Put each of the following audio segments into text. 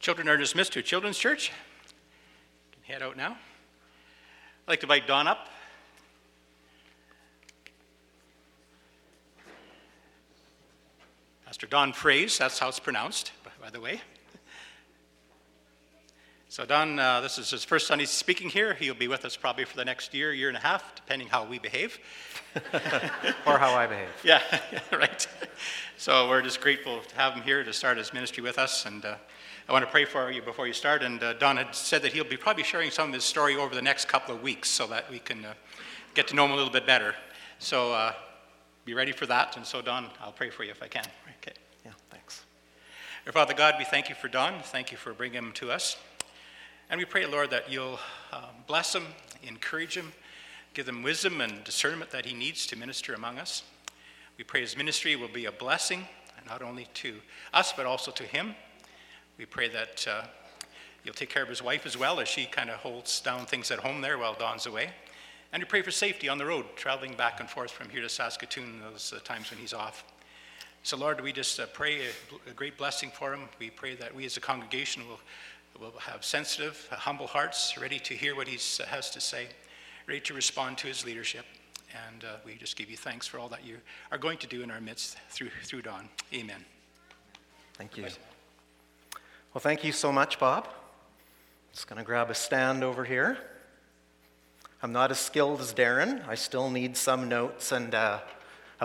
Children are dismissed to Children's Church. You can head out now. I'd like to invite Don up. Pastor Don Fraze, that's how it's pronounced, by the way. So Don, this is his first Sunday speaking here. He'll be with us probably for the next year, year and a half, depending how we behave. Or how I behave. Yeah, right. So we're just grateful to have him here to start his ministry with us. And I want to pray for you before you start. And Don had said that he'll be probably sharing some of his story over the next couple of weeks so that we can get to know him a little bit better. So be ready for that. And so Don, I'll pray for you if I can. Okay. Yeah, thanks. Dear Father God, we thank you for Don. Thank you for bringing him to us. And we pray, Lord, that you'll bless him, encourage him, give him wisdom and discernment that he needs to minister among us. We pray his ministry will be a blessing, not only to us, but also to him. We pray that you'll take care of his wife as well, as she kind of holds down things at home there while Don's away. And we pray for safety on the road, traveling back and forth from here to Saskatoon those times when he's off. So, Lord, we just pray a great blessing for him. We pray that we as a congregation will have sensitive, humble hearts, ready to hear what he has to say, ready to respond to his leadership. And we just give you thanks for all that you are going to do in our midst through Don. Amen. Thank you. Well, thank you so much, Bob. Just going to grab a stand over here. I'm not as skilled as Darren. I still need some notes and a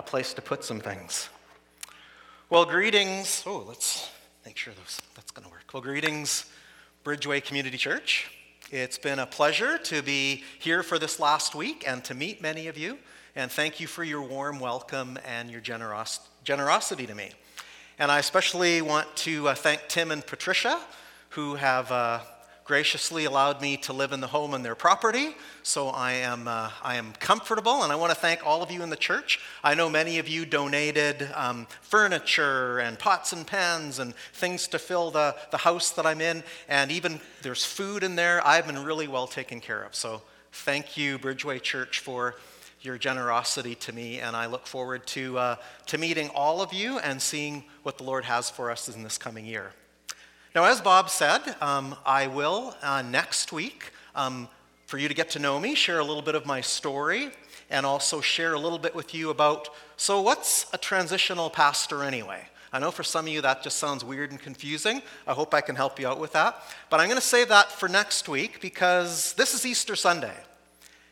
place to put some things. Well, greetings. Oh, let's make sure that's going to work. Well, greetings, Bridgeway Community Church. It's been a pleasure to be here for this last week and to meet many of you. And thank you for your warm welcome and your generosity to me. And I especially want to thank Tim and Patricia, who have graciously allowed me to live in the home and their property. So I am comfortable, and I want to thank all of you in the church. I know many of you donated furniture and pots and pans and things to fill the house that I'm in, and even there's food in there. I've been really well taken care of. So thank you, Bridgeway Church, for your generosity to me, and I look forward to meeting all of you and seeing what the Lord has for us in this coming year. Now, as Bob said, I will next week, for you to get to know me, share a little bit of my story, and also share a little bit with you about, so what's a transitional pastor anyway? I know for some of you that just sounds weird and confusing. I hope I can help you out with that. But I'm going to save that for next week, because this is Easter Sunday.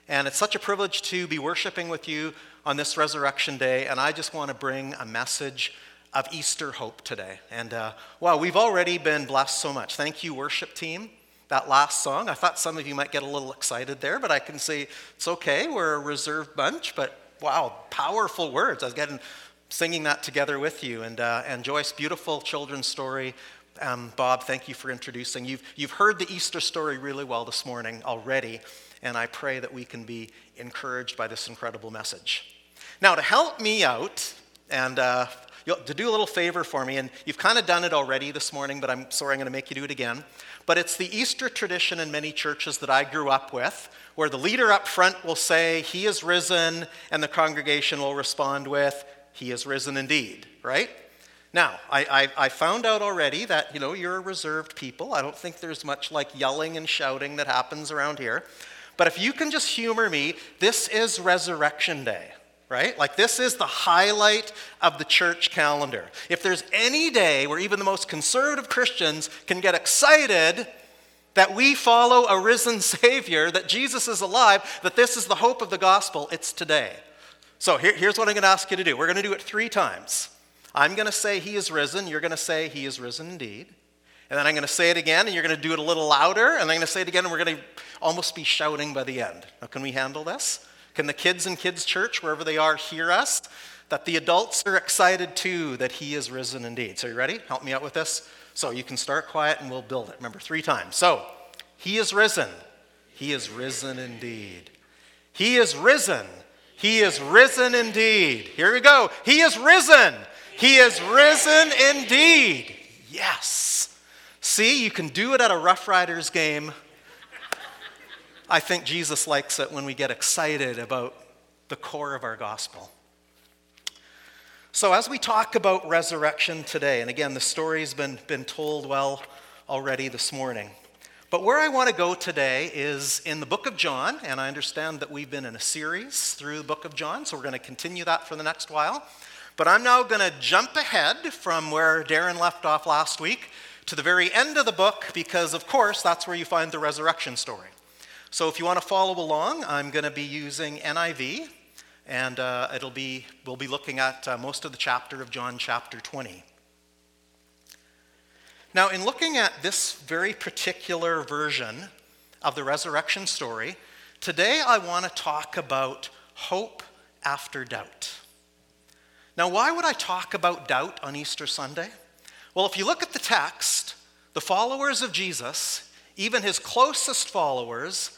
And it's such a privilege to be worshiping with you on this Resurrection Day, and I just want to bring a message of Easter hope today. And wow, we've already been blessed so much. Thank you, worship team. That last song, I thought some of you might get a little excited there, but I can say it's okay, we're a reserved bunch, but wow, powerful words. I was singing that together with you. And Joyce, beautiful children's story. Bob, thank you for introducing. You've heard the Easter story really well this morning already, and I pray that we can be encouraged by this incredible message. Now, to help me out, and to do a little favor for me, and you've kind of done it already this morning, but I'm sorry, I'm going to make you do it again. But it's the Easter tradition in many churches that I grew up with, where the leader up front will say, "He is risen," and the congregation will respond with, "He is risen indeed," right? Now, I found out already that, you're a reserved people. I don't think there's much like yelling and shouting that happens around here. But if you can just humor me, this is Resurrection Day, right? Like, this is the highlight of the church calendar. If there's any day where even the most conservative Christians can get excited that we follow a risen Savior, that Jesus is alive, that this is the hope of the gospel, it's today. So here's what I'm going to ask you to do. We're going to do it 3 times. I'm going to say he is risen. You're going to say he is risen indeed. And then I'm going to say it again, and you're going to do it a little louder. And I'm going to say it again, and we're going to almost be shouting by the end. Now, can we handle this? Can the kids in kids' church, wherever they are, hear us? That the adults are excited too, that he is risen indeed. So you ready? Help me out with this. So you can start quiet and we'll build it. Remember, 3 times. So, he is risen. He is risen indeed. He is risen. He is risen indeed. Here we go. He is risen. He is risen indeed. Yes. See, you can do it at a Rough Riders game. I think Jesus likes it when we get excited about the core of our gospel. So as we talk about resurrection today, and again, the story's been told well already this morning. But where I want to go today is in the book of John, and I understand that we've been in a series through the book of John, so we're going to continue that for the next while. But I'm now going to jump ahead from where Darren left off last week to the very end of the book, because of course that's where you find the resurrection story. So if you want to follow along, I'm going to be using NIV, and we'll be looking at most of the chapter of John chapter 20. Now, in looking at this very particular version of the resurrection story, today I want to talk about hope after doubt. Now, why would I talk about doubt on Easter Sunday? Well, if you look at the text, the followers of Jesus, even his closest followers,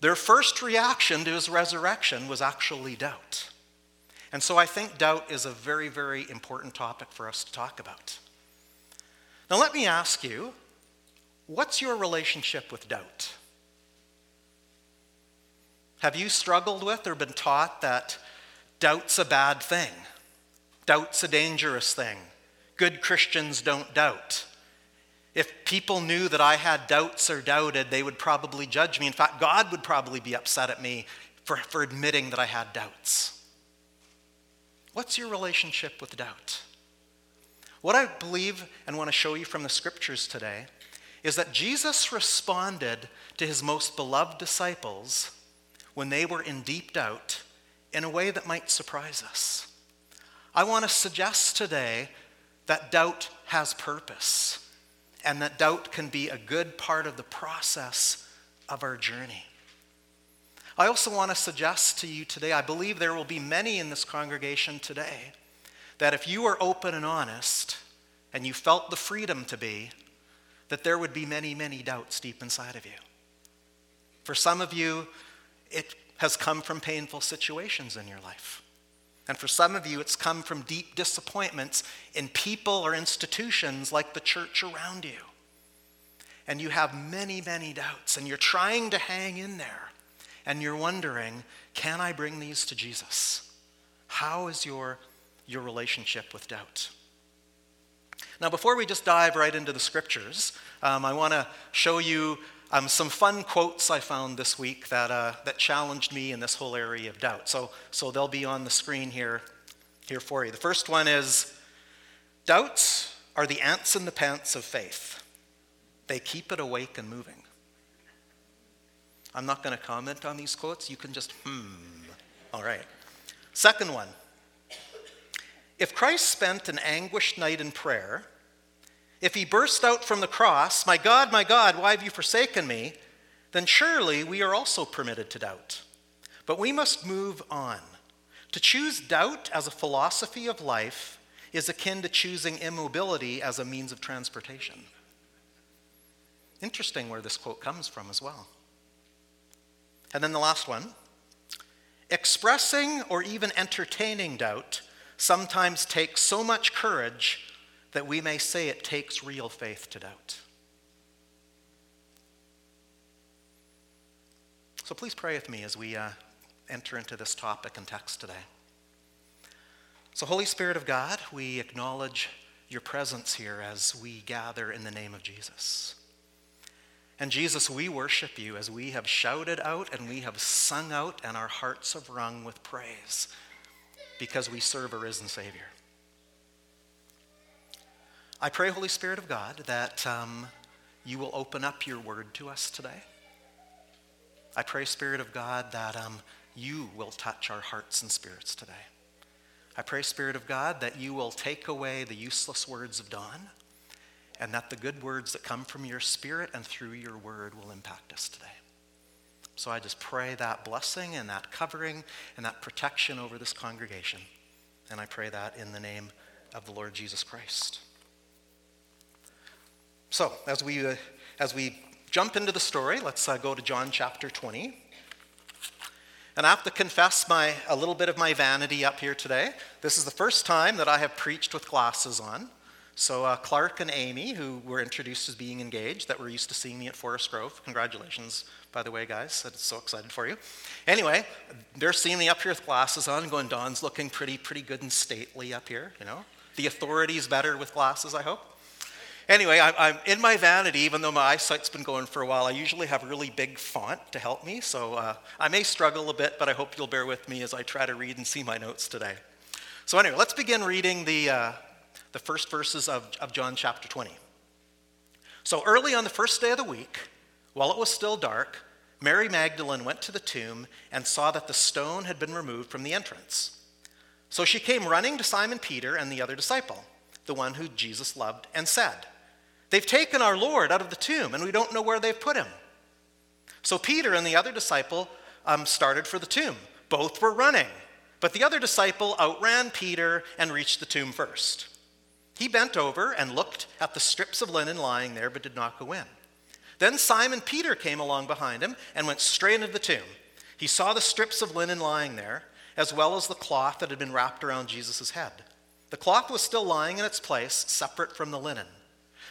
their first reaction to his resurrection was actually doubt. And so I think doubt is a very, very important topic for us to talk about. Now let me ask you, what's your relationship with doubt? Have you struggled with or been taught that doubt's a bad thing? Doubt's a dangerous thing. Good Christians don't doubt. If people knew that I had doubts or doubted, they would probably judge me. In fact, God would probably be upset at me for admitting that I had doubts. What's your relationship with doubt? What I believe and want to show you from the scriptures today is that Jesus responded to his most beloved disciples when they were in deep doubt in a way that might surprise us. I want to suggest today that doubt has purpose, and that doubt can be a good part of the process of our journey. I also want to suggest to you today, I believe there will be many in this congregation today, that if you were open and honest, and you felt the freedom to be, that there would be many, many doubts deep inside of you. For some of you, it has come from painful situations in your life. And for some of you, it's come from deep disappointments in people or institutions like the church around you. And you have many, many doubts, and you're trying to hang in there. And you're wondering, can I bring these to Jesus? How is your relationship with doubt? Now, before we just dive right into the scriptures, I want to show you some fun quotes I found this week that challenged me in this whole area of doubt. So they'll be on the screen here for you. The first one is, doubts are the ants in the pants of faith. They keep it awake and moving. I'm not going to comment on these quotes. You can just, All right. Second one. If Christ spent an anguished night in prayer, if he burst out from the cross, my God, why have you forsaken me?" then surely we are also permitted to doubt. But we must move on. To choose doubt as a philosophy of life is akin to choosing immobility as a means of transportation. Interesting where this quote comes from as well. And then the last one. Expressing or even entertaining doubt sometimes takes so much courage that we may say it takes real faith to doubt. So please pray with me as we enter into this topic and text today. So Holy Spirit of God, we acknowledge your presence here as we gather in the name of Jesus. And Jesus, we worship you as we have shouted out and we have sung out and our hearts have rung with praise because we serve a risen Savior. I pray, Holy Spirit of God, that you will open up your word to us today. I pray, Spirit of God, that you will touch our hearts and spirits today. I pray, Spirit of God, that you will take away the useless words of Don, and that the good words that come from your spirit and through your word will impact us today. So I just pray that blessing and that covering and that protection over this congregation. And I pray that in the name of the Lord Jesus Christ. So, as we jump into the story, let's go to John chapter 20. And I have to confess a little bit of my vanity up here today. This is the first time that I have preached with glasses on. So Clark and Amy, who were introduced as being engaged, that were used to seeing me at Forest Grove. Congratulations, by the way, guys. I'm so excited for you. Anyway, they're seeing me up here with glasses on, going, Don's looking pretty good and stately up here, you know. The authority's better with glasses, I hope. Anyway, I'm in my vanity, even though my eyesight's been going for a while. I usually have a really big font to help me, so I may struggle a bit, but I hope you'll bear with me as I try to read and see my notes today. So anyway, let's begin reading the first verses of John chapter 20. So early on the first day of the week, while it was still dark, Mary Magdalene went to the tomb and saw that the stone had been removed from the entrance. So she came running to Simon Peter and the other disciple, the one who Jesus loved, and said, "They've taken our Lord out of the tomb, and we don't know where they've put him." So Peter and the other disciple started for the tomb. Both were running, but the other disciple outran Peter and reached the tomb first. He bent over and looked at the strips of linen lying there, but did not go in. Then Simon Peter came along behind him and went straight into the tomb. He saw the strips of linen lying there, as well as the cloth that had been wrapped around Jesus' head. The cloth was still lying in its place, separate from the linen.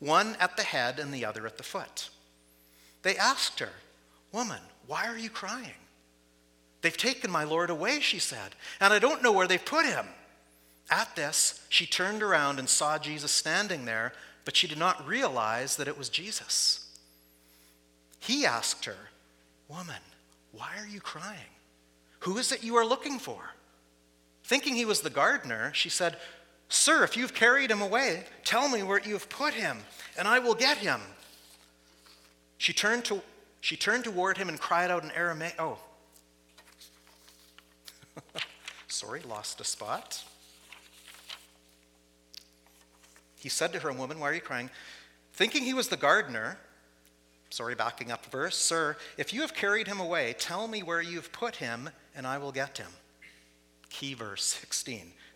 one at the head and the other at the foot. They asked her, "Woman, why are you crying?" "They've taken my Lord away," she said, "and I don't know where they've put him." At this, she turned around and saw Jesus standing there, but she did not realize that it was Jesus. He asked her, "Woman, why are you crying? Who is it you are looking for?" Thinking he was the gardener, she said, "Sir, if you've carried him away, tell me where you have put him, and I will get him." She turned toward him and cried out in Aramaic. Oh, sorry, lost a spot. He said to her, "Woman, why are you crying?" Thinking he was the gardener, backing up a verse, "Sir, if you have carried him away, tell me where you have put him, and I will get him." Key verse 16.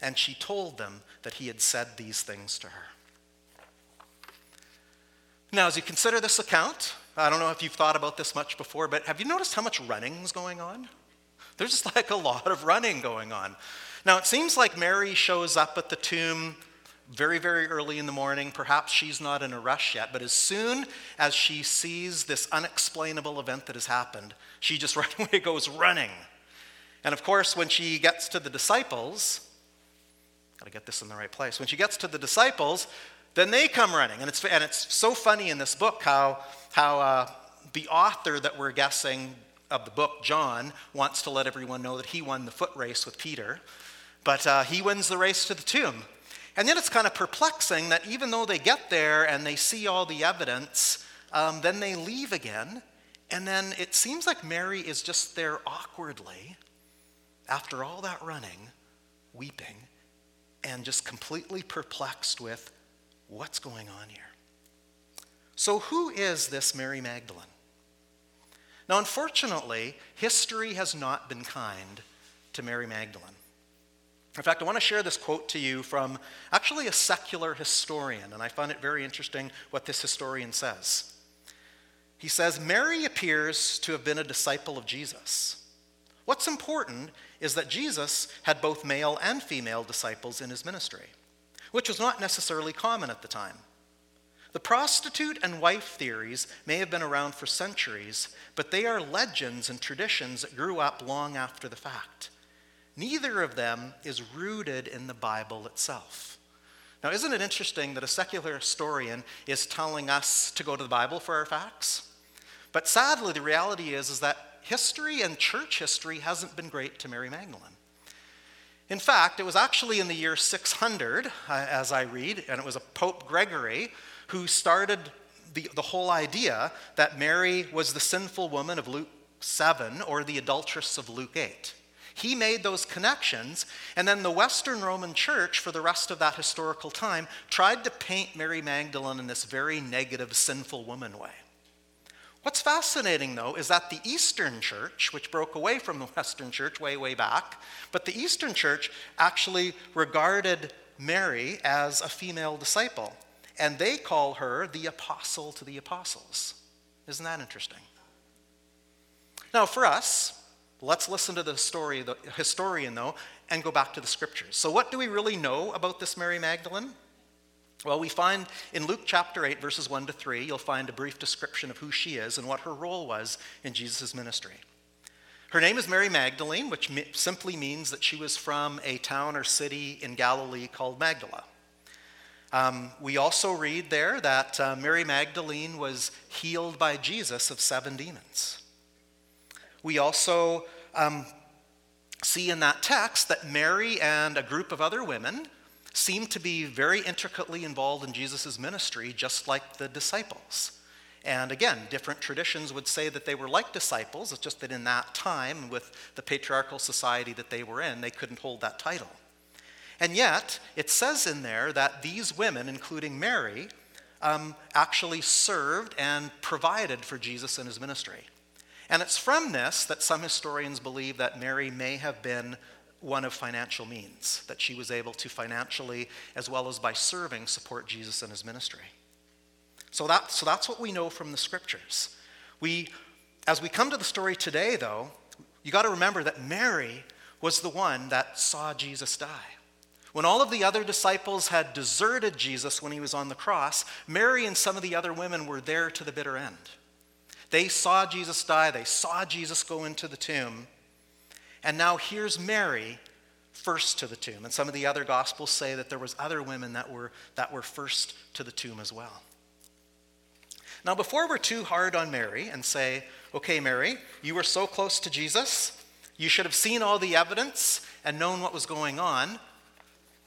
And she told them that he had said these things to her. Now, as you consider this account, I don't know if you've thought about this much before, but have you noticed how much running's going on? There's just like a lot of running going on. Now, it seems like Mary shows up at the tomb very, very early in the morning. Perhaps she's not in a rush yet, but as soon as she sees this unexplainable event that has happened, she just right away goes running. And of course, when she gets to the disciples, gotta get this in the right place. When she gets to the disciples, then they come running. And it's so funny in this book how the author that we're guessing of the book, John, wants to let everyone know that he won the foot race with Peter, but he wins the race to the tomb. And then it's kind of perplexing that even though they get there and they see all the evidence, then they leave again. And then it seems like Mary is just there awkwardly, after all that running, weeping, and just completely perplexed with what's going on here. So who is this Mary Magdalene? Now, unfortunately, history has not been kind to Mary Magdalene. In fact, I want to share this quote to you from actually a secular historian, and I found it very interesting what this historian says. He says, "Mary appears to have been a disciple of Jesus. What's important is that Jesus had both male and female disciples in his ministry, which was not necessarily common at the time. The prostitute and wife theories may have been around for centuries, but they are legends and traditions that grew up long after the fact. Neither of them is rooted in the Bible itself." Now, isn't it interesting that a secular historian is telling us to go to the Bible for our facts? But sadly, the reality is that history and church history hasn't been great to Mary Magdalene. In fact, it was actually in the year 600, as I read, and it was a Pope Gregory who started the whole idea that Mary was the sinful woman of Luke 7 or the adulteress of Luke 8. He made those connections, and then the Western Roman Church, for the rest of that historical time, tried to paint Mary Magdalene in this very negative, sinful woman way. What's fascinating, though, is that the Eastern Church, which broke away from the Western Church way, way back, but the Eastern Church actually regarded Mary as a female disciple, and they call her the apostle to the apostles. Isn't that interesting? Now, for us, let's listen to the historian, though, and go back to the scriptures. So what do we really know about this Mary Magdalene? Well, we find in Luke chapter 8, verses 1 to 3, you'll find a brief description of who she is and what her role was in Jesus' ministry. Her name is Mary Magdalene, which simply means that she was from a town or city in Galilee called Magdala. We also read there that Mary Magdalene was healed by Jesus of 7 demons. We also see in that text that Mary and a group of other women seem to be very intricately involved in Jesus' ministry, just like the disciples. And again, different traditions would say that they were like disciples, it's just that in that time, with the patriarchal society that they were in, they couldn't hold that title. And yet, it says in there that these women, including Mary, actually served and provided for Jesus in his ministry. And it's from this that some historians believe that Mary may have been one of financial means, that she was able to financially, as well as by serving, support Jesus in his ministry. So that's what we know from the scriptures. As we come to the story today, though, you got to remember that Mary was the one that saw Jesus die. When all of the other disciples had deserted Jesus when he was on the cross, Mary and some of the other women were there to the bitter end. They saw Jesus die. They saw Jesus go into the tomb. And now here's Mary first to the tomb. And some of the other gospels say that there was other women that were first to the tomb as well. Now, before we're too hard on Mary and say, okay, Mary, you were so close to Jesus. You should have seen all the evidence and known what was going on.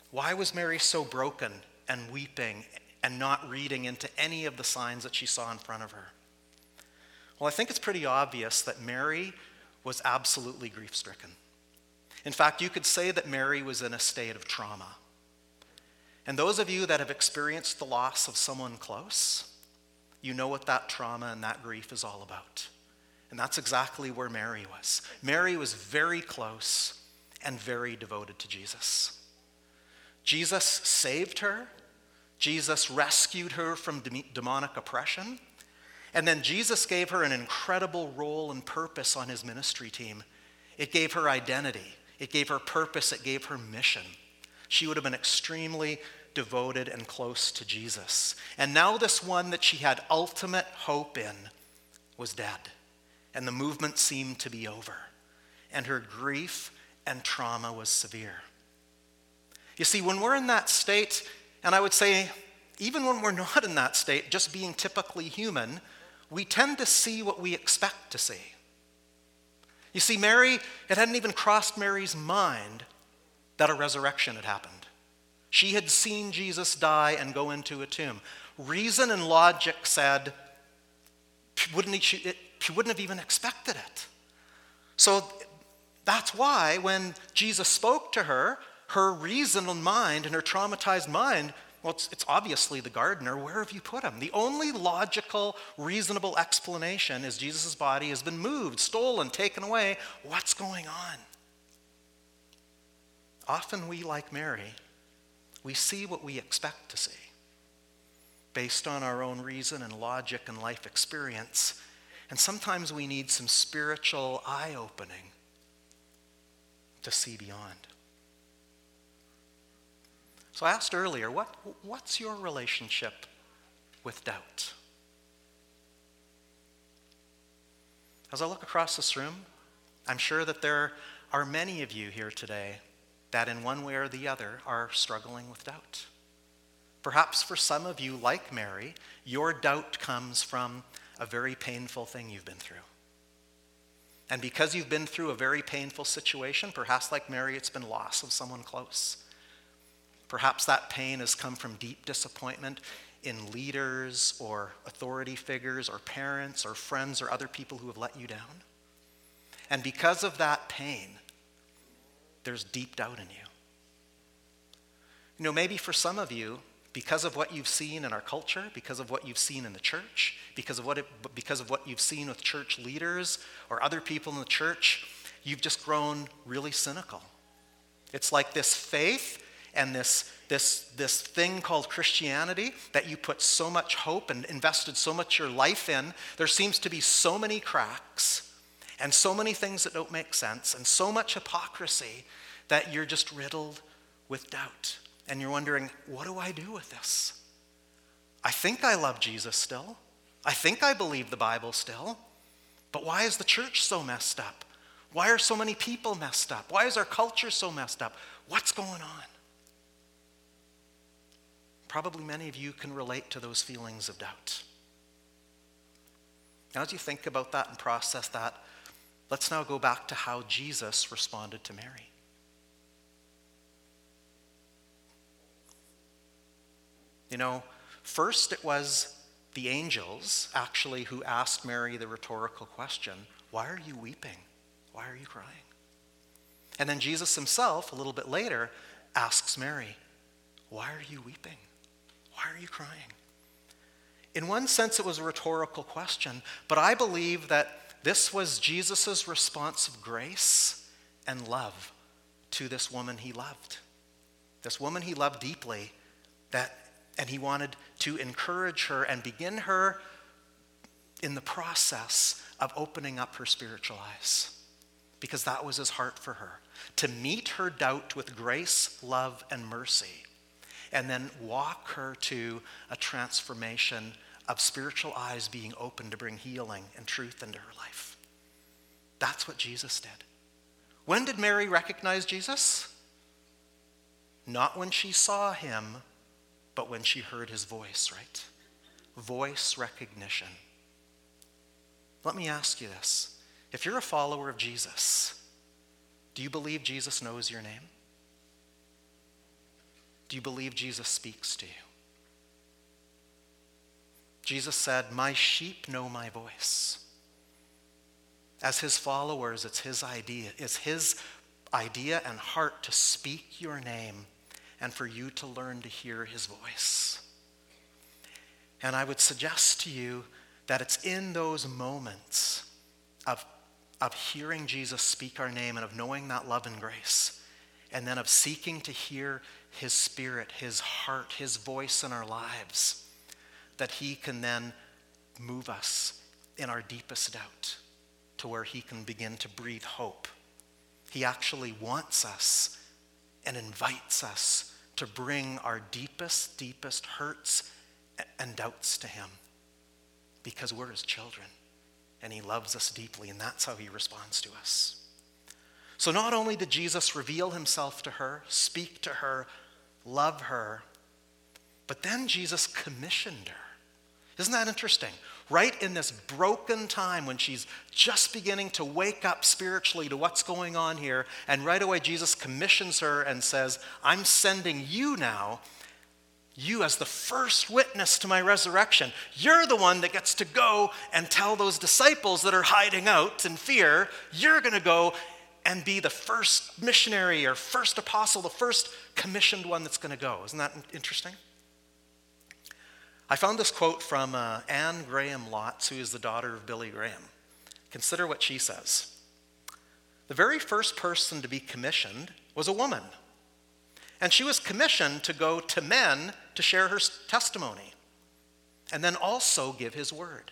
Why was Mary so broken and weeping and not reading into any of the signs that she saw in front of her? Well, I think it's pretty obvious that Mary was absolutely grief-stricken. In fact, you could say that Mary was in a state of trauma. And those of you that have experienced the loss of someone close, you know what that trauma and that grief is all about. And that's exactly where Mary was. Mary was very close and very devoted to Jesus. Jesus saved her. Jesus rescued her from demonic oppression. And then Jesus gave her an incredible role and purpose on his ministry team. It gave her identity. It gave her purpose. It gave her mission. She would have been extremely devoted and close to Jesus. And now this one that she had ultimate hope in was dead. And the movement seemed to be over. And her grief and trauma was severe. You see, when we're in that state, and I would say even when we're not in that state, just being typically human, we tend to see what we expect to see. You see, Mary, it hadn't even crossed Mary's mind that a resurrection had happened. She had seen Jesus die and go into a tomb. Reason and logic said she wouldn't have even expected it. So that's why when Jesus spoke to her, her reason and mind and her traumatized mind, well, it's obviously the gardener. Where have you put him? The only logical, reasonable explanation is Jesus' body has been moved, stolen, taken away. What's going on? Often we, like Mary, we see what we expect to see based on our own reason and logic and life experience. And sometimes we need some spiritual eye-opening to see beyond. So I asked earlier, what's your relationship with doubt? As I look across this room, I'm sure that there are many of you here today that in one way or the other are struggling with doubt. Perhaps for some of you, like Mary, your doubt comes from a very painful thing you've been through. And because you've been through a very painful situation, perhaps like Mary, it's been loss of someone close. Perhaps that pain has come from deep disappointment in leaders or authority figures or parents or friends or other people who have let you down. And because of that pain, there's deep doubt in you. You know, maybe for some of you, because of what you've seen in our culture, because of what you've seen in the church, because of what you've seen with church leaders or other people in the church, you've just grown really cynical. It's like this faith and this thing called Christianity that you put so much hope and invested so much your life in, there seems to be so many cracks and so many things that don't make sense and so much hypocrisy that you're just riddled with doubt. And you're wondering, what do I do with this? I think I love Jesus still. I think I believe the Bible still. But why is the church so messed up? Why are so many people messed up? Why is our culture so messed up? What's going on? Probably many of you can relate to those feelings of doubt. Now, as you think about that and process that, let's now go back to how Jesus responded to Mary. You know, first it was the angels, actually, who asked Mary the rhetorical question, why are you weeping? Why are you crying? And then Jesus himself, a little bit later, asks Mary, why are you weeping? Why are you crying? In one sense, it was a rhetorical question, but I believe that this was Jesus' response of grace and love to this woman he loved. This woman he loved deeply, and he wanted to encourage her and begin her in the process of opening up her spiritual eyes, because that was his heart for her, to meet her doubt with grace, love, and mercy, and then walk her to a transformation of spiritual eyes being open to bring healing and truth into her life. That's what Jesus did. When did Mary recognize Jesus? Not when she saw him, but when she heard his voice, right? Voice recognition. Let me ask you this. If you're a follower of Jesus, do you believe Jesus knows your name? Do you believe Jesus speaks to you? Jesus said, my sheep know my voice. As his followers, it's his idea and heart to speak your name and for you to learn to hear his voice. And I would suggest to you that it's in those moments of hearing Jesus speak our name and of knowing that love and grace, and then of seeking to hear his spirit, his heart, his voice in our lives, that he can then move us in our deepest doubt to where he can begin to breathe hope. He actually wants us and invites us to bring our deepest hurts and doubts to him, because we're his children and he loves us deeply, and that's how he responds to us. So not only did Jesus reveal himself to her, speak to her, love her, but then Jesus commissioned her. Isn't that interesting? Right in this broken time when she's just beginning to wake up spiritually to what's going on here, and right away Jesus commissions her and says, I'm sending you now, you as the first witness to my resurrection. You're the one that gets to go and tell those disciples that are hiding out in fear, you're going to go and be the first missionary or first apostle, the first commissioned one that's going to go. Isn't that interesting? I found this quote from Anne Graham Lotz, who is the daughter of Billy Graham. Consider what she says. The very first person to be commissioned was a woman, and she was commissioned to go to men to share her testimony and then also give his word.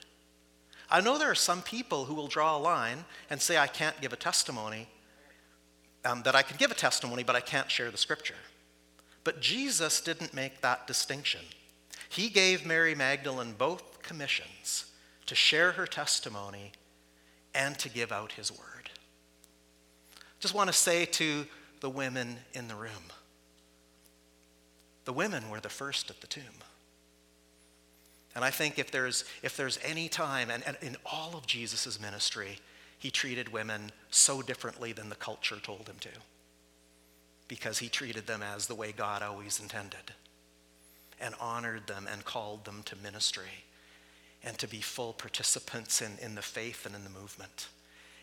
I know there are some people who will draw a line and say, I can't give a testimony, that I can give a testimony, but I can't share the scripture. But Jesus didn't make that distinction. He gave Mary Magdalene both commissions to share her testimony and to give out his word. Just want to say to the women in the room, the women were the first at the tomb. And I think if there's any time, and in all of Jesus' ministry, he treated women so differently than the culture told him to, because he treated them as the way God always intended. and honored them and called them to ministry and to be full participants in the faith and in the movement.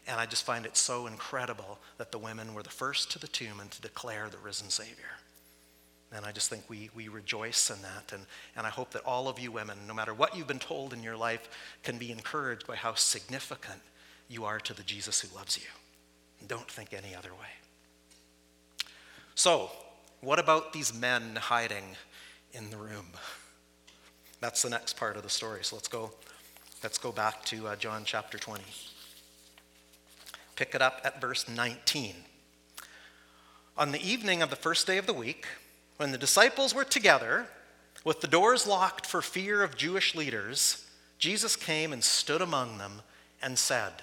And I just find it so incredible that the women were the first to the tomb and to declare the risen Savior. And I just think we rejoice in that. And I hope that all of you women, no matter what you've been told in your life, can be encouraged by how significant you are to the Jesus who loves you. And don't think any other way. So, what about these men hiding in the room? That's the next part of the story. So let's go back to John chapter 20. Pick it up at verse 19. On the evening of the first day of the week, when the disciples were together, with the doors locked for fear of Jewish leaders, Jesus came and stood among them and said,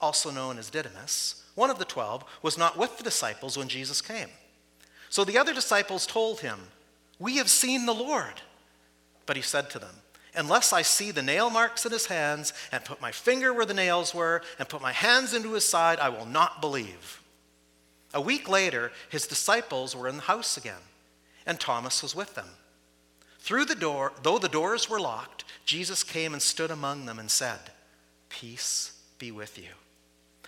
also known as Didymus, one of the 12, was not with the disciples when Jesus came. So the other disciples told him, "We have seen the Lord." But he said to them, "Unless I see the nail marks in his hands and put my finger where the nails were and put my hands into his side, I will not believe." A week later, his disciples were in the house again, and Thomas was with them. Through the door, though the doors were locked, Jesus came and stood among them and said, "Peace be with you."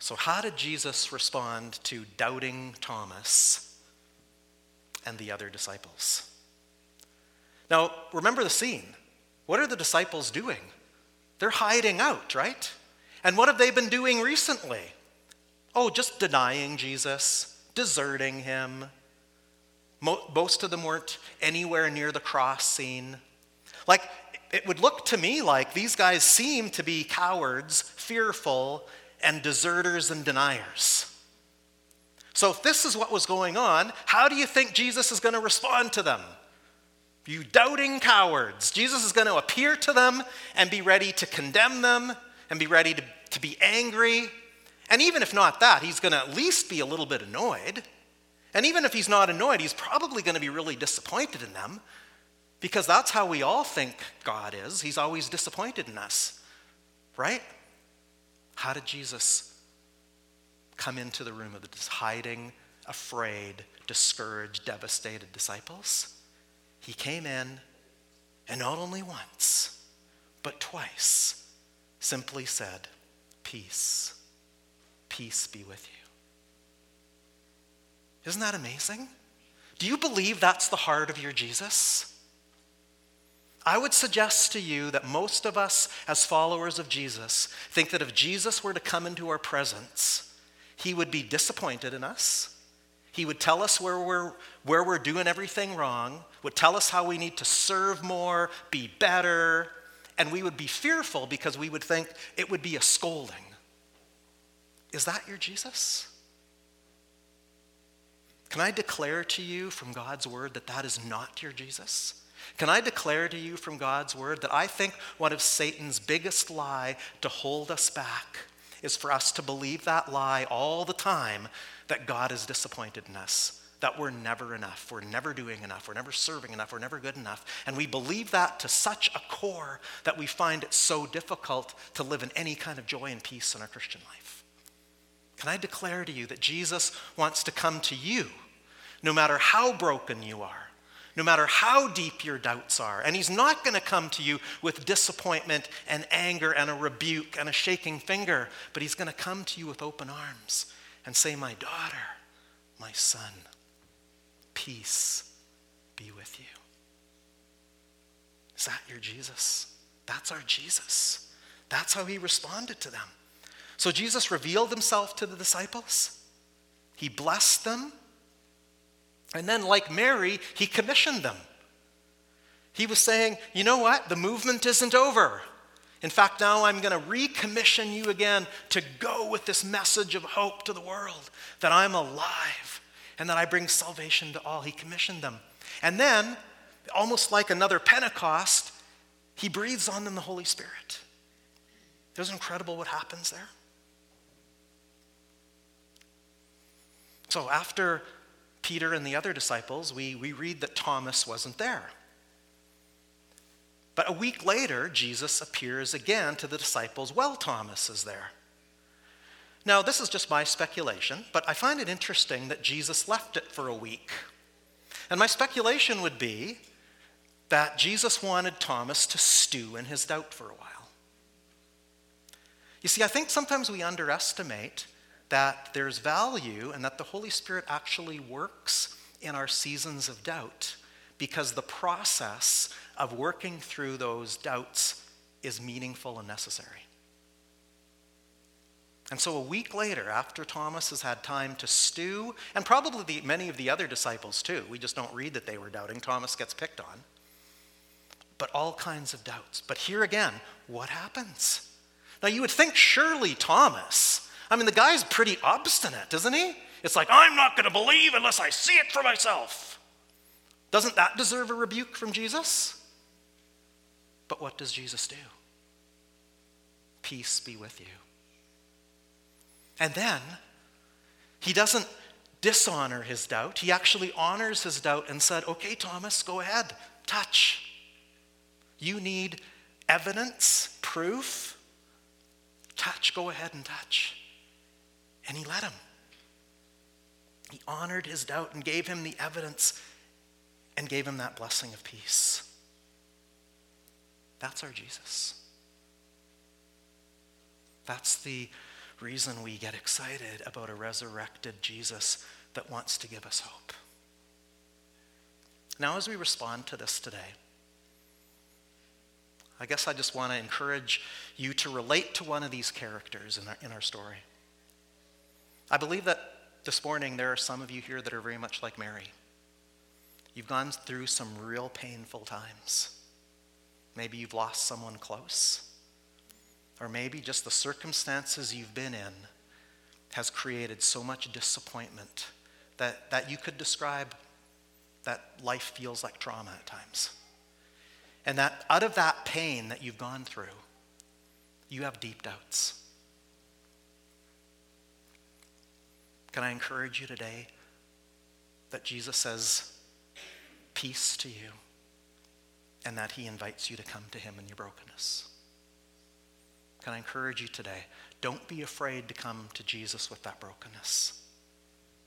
So how did Jesus respond to doubting Thomas and the other disciples? Now, remember the scene. What are the disciples doing? They're hiding out, right? And what have they been doing recently? Oh, just denying Jesus, deserting him. Most of them weren't anywhere near the cross scene. Like, it would look to me like these guys seem to be cowards, fearful, and deserters and deniers. So if this is what was going on, how do you think Jesus is going to respond to them? You doubting cowards. Jesus is going to appear to them and be ready to condemn them and be ready to be angry. And even if not that, he's going to at least be a little bit annoyed. And even if he's not annoyed, he's probably going to be really disappointed in them, because that's how we all think God is. He's always disappointed in us, right? How did Jesus come into the room of the hiding, afraid, discouraged, devastated disciples? He came in, and not only once, but twice, simply said, "Peace, peace be with you." Isn't that amazing? Do you believe that's the heart of your Jesus? I would suggest to you that most of us as followers of Jesus think that if Jesus were to come into our presence, he would be disappointed in us. He would tell us where we're doing everything wrong, would tell us how we need to serve more, be better, and we would be fearful because we would think it would be a scolding. Is that your Jesus? Can I declare to you from God's word that that is not your Jesus? Can I declare to you from God's word that I think one of Satan's biggest lie to hold us back is for us to believe that lie all the time, that God is disappointed in us, that we're never enough, we're never doing enough, we're never serving enough, we're never good enough. And we believe that to such a core that we find it so difficult to live in any kind of joy and peace in our Christian life. Can I declare to you that Jesus wants to come to you no matter how broken you are, no matter how deep your doubts are, and he's not going to come to you with disappointment and anger and a rebuke and a shaking finger, but he's going to come to you with open arms and say, "My daughter, my son, peace be with you." Is that your Jesus? That's our Jesus. That's how he responded to them. So Jesus revealed himself to the disciples. He blessed them. And then, like Mary, he commissioned them. He was saying, you know what? The movement isn't over. In fact, now I'm going to recommission you again to go with this message of hope to the world, that I'm alive and that I bring salvation to all. He commissioned them. And then, almost like another Pentecost, he breathes on them the Holy Spirit. Isn't it incredible what happens there? So after Peter and the other disciples, we read that Thomas wasn't there. But a week later, Jesus appears again to the disciples while Thomas is there. Now, this is just my speculation, but I find it interesting that Jesus left it for a week. And my speculation would be that Jesus wanted Thomas to stew in his doubt for a while. You see, I think sometimes we underestimate that there's value and that the Holy Spirit actually works in our seasons of doubt, because the process of working through those doubts is meaningful and necessary. And so a week later, after Thomas has had time to stew, and probably many of the other disciples too, we just don't read that they were doubting, Thomas gets picked on, but all kinds of doubts. But here again, what happens? Now you would think surely Thomas, I mean the guy's pretty obstinate, isn't he? It's like, I'm not going to believe unless I see it for myself. Doesn't that deserve a rebuke from Jesus? But what does Jesus do? Peace be with you. And then, he doesn't dishonor his doubt. He actually honors his doubt and said, okay, Thomas, go ahead, touch. You need evidence, proof. Touch, go ahead and touch. And he let him. He honored his doubt and gave him the evidence and gave him that blessing of peace. That's our Jesus. That's the reason we get excited about a resurrected Jesus that wants to give us hope. Now, as we respond to this today, I guess I just want to encourage you to relate to one of these characters in our story. I believe that this morning there are some of you here that are very much like Mary. You've gone through some real painful times. Maybe you've lost someone close. Or maybe just the circumstances you've been in has created so much disappointment that you could describe that life feels like trauma at times. And that out of that pain that you've gone through, you have deep doubts. Can I encourage you today that Jesus says, peace to you, and that he invites you to come to him in your brokenness. Can I encourage you today, don't be afraid to come to Jesus with that brokenness.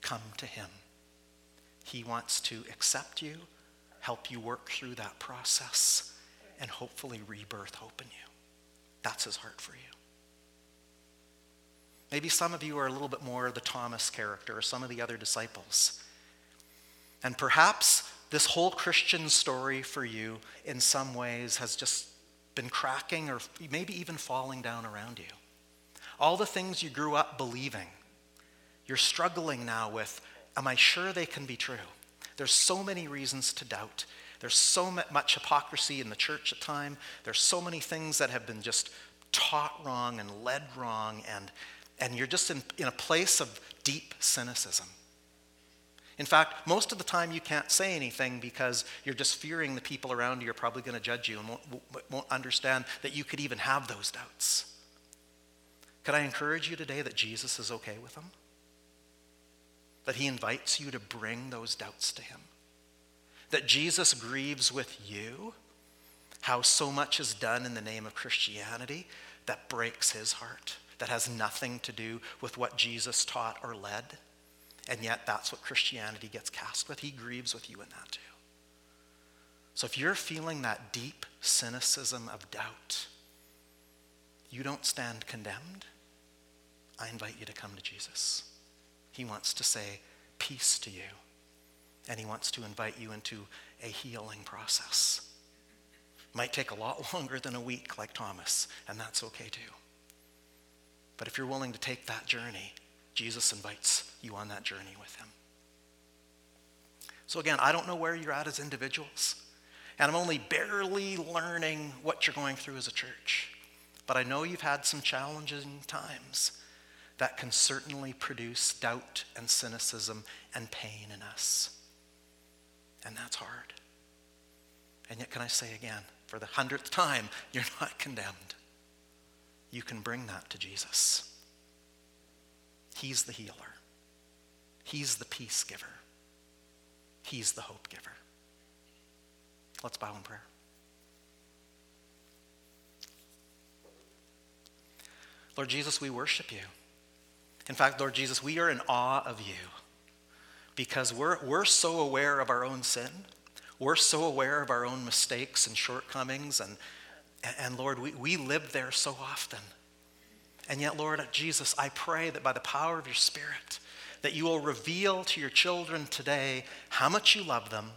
Come to him. He wants to accept you, help you work through that process, and hopefully rebirth hope in you. That's his heart for you. Maybe some of you are a little bit more the Thomas character or some of the other disciples. And perhaps this whole Christian story for you in some ways has just been cracking or maybe even falling down around you. All the things you grew up believing, you're struggling now with, am I sure they can be true? There's so many reasons to doubt. There's so much hypocrisy in the church at times. There's so many things that have been just taught wrong and led wrong, and you're just in a place of deep cynicism. In fact, most of the time you can't say anything because you're just fearing the people around you are probably going to judge you and won't understand that you could even have those doubts. Could I encourage you today that Jesus is okay with them? That he invites you to bring those doubts to him? That Jesus grieves with you how so much is done in the name of Christianity that breaks his heart, that has nothing to do with what Jesus taught or led? And yet that's what Christianity gets cast with. He grieves with you in that too. So if you're feeling that deep cynicism of doubt, you don't stand condemned. I invite you to come to Jesus. He wants to say peace to you. And he wants to invite you into a healing process. might take a lot longer than a week like Thomas, and that's okay too. But if you're willing to take that journey, Jesus invites you on that journey with him. So again, I don't know where you're at as individuals, and I'm only barely learning what you're going through as a church. But I know you've had some challenging times that can certainly produce doubt and cynicism and pain in us. And that's hard. And yet, can I say again, for the 100th time, you're not condemned. You can bring that to Jesus. He's the healer. He's the peace giver. He's the hope giver. Let's bow in prayer. Lord Jesus, we worship you. In fact, Lord Jesus, we are in awe of you because we're so aware of our own sin. We're so aware of our own mistakes and shortcomings. And Lord, we live there so often. And yet, Lord Jesus, I pray that by the power of your Spirit, that you will reveal to your children today how much you love them,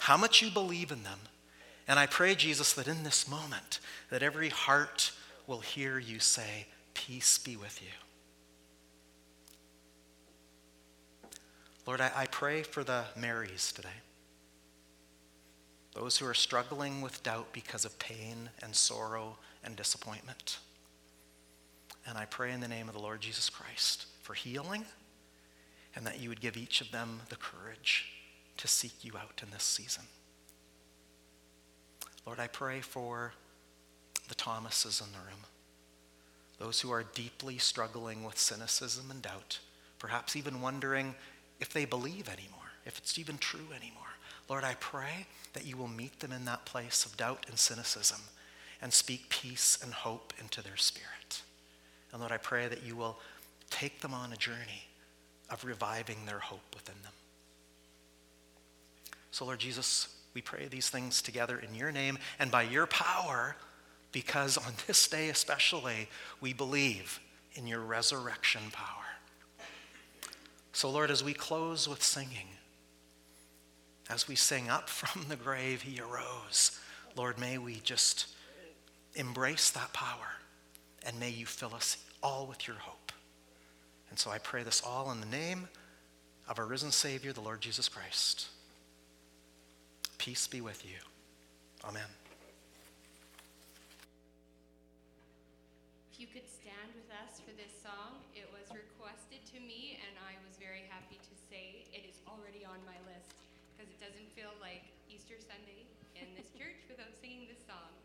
how much you believe in them. And I pray, Jesus, that in this moment, that every heart will hear you say, peace be with you. Lord, I pray for the Marys today. Those who are struggling with doubt because of pain and sorrow and disappointment. And I pray in the name of the Lord Jesus Christ for healing, and that you would give each of them the courage to seek you out in this season. Lord, I pray for the Thomases in the room, those who are deeply struggling with cynicism and doubt, perhaps even wondering if they believe anymore, if it's even true anymore. Lord, I pray that you will meet them in that place of doubt and cynicism and speak peace and hope into their spirit. And Lord, I pray that you will take them on a journey of reviving their hope within them. So Lord Jesus, we pray these things together in your name and by your power, because on this day especially, we believe in your resurrection power. So Lord, as we close with singing, as we sing up from the grave, he arose. Lord, may we just embrace that power, and may you fill us all with your hope. And so I pray this all in the name of our risen Savior, the Lord Jesus Christ. Peace be with you. Amen. If you could stand with us for this song, it was requested to me, and I was very happy to say it is already on my list. It doesn't feel like Easter Sunday in this church without singing this song.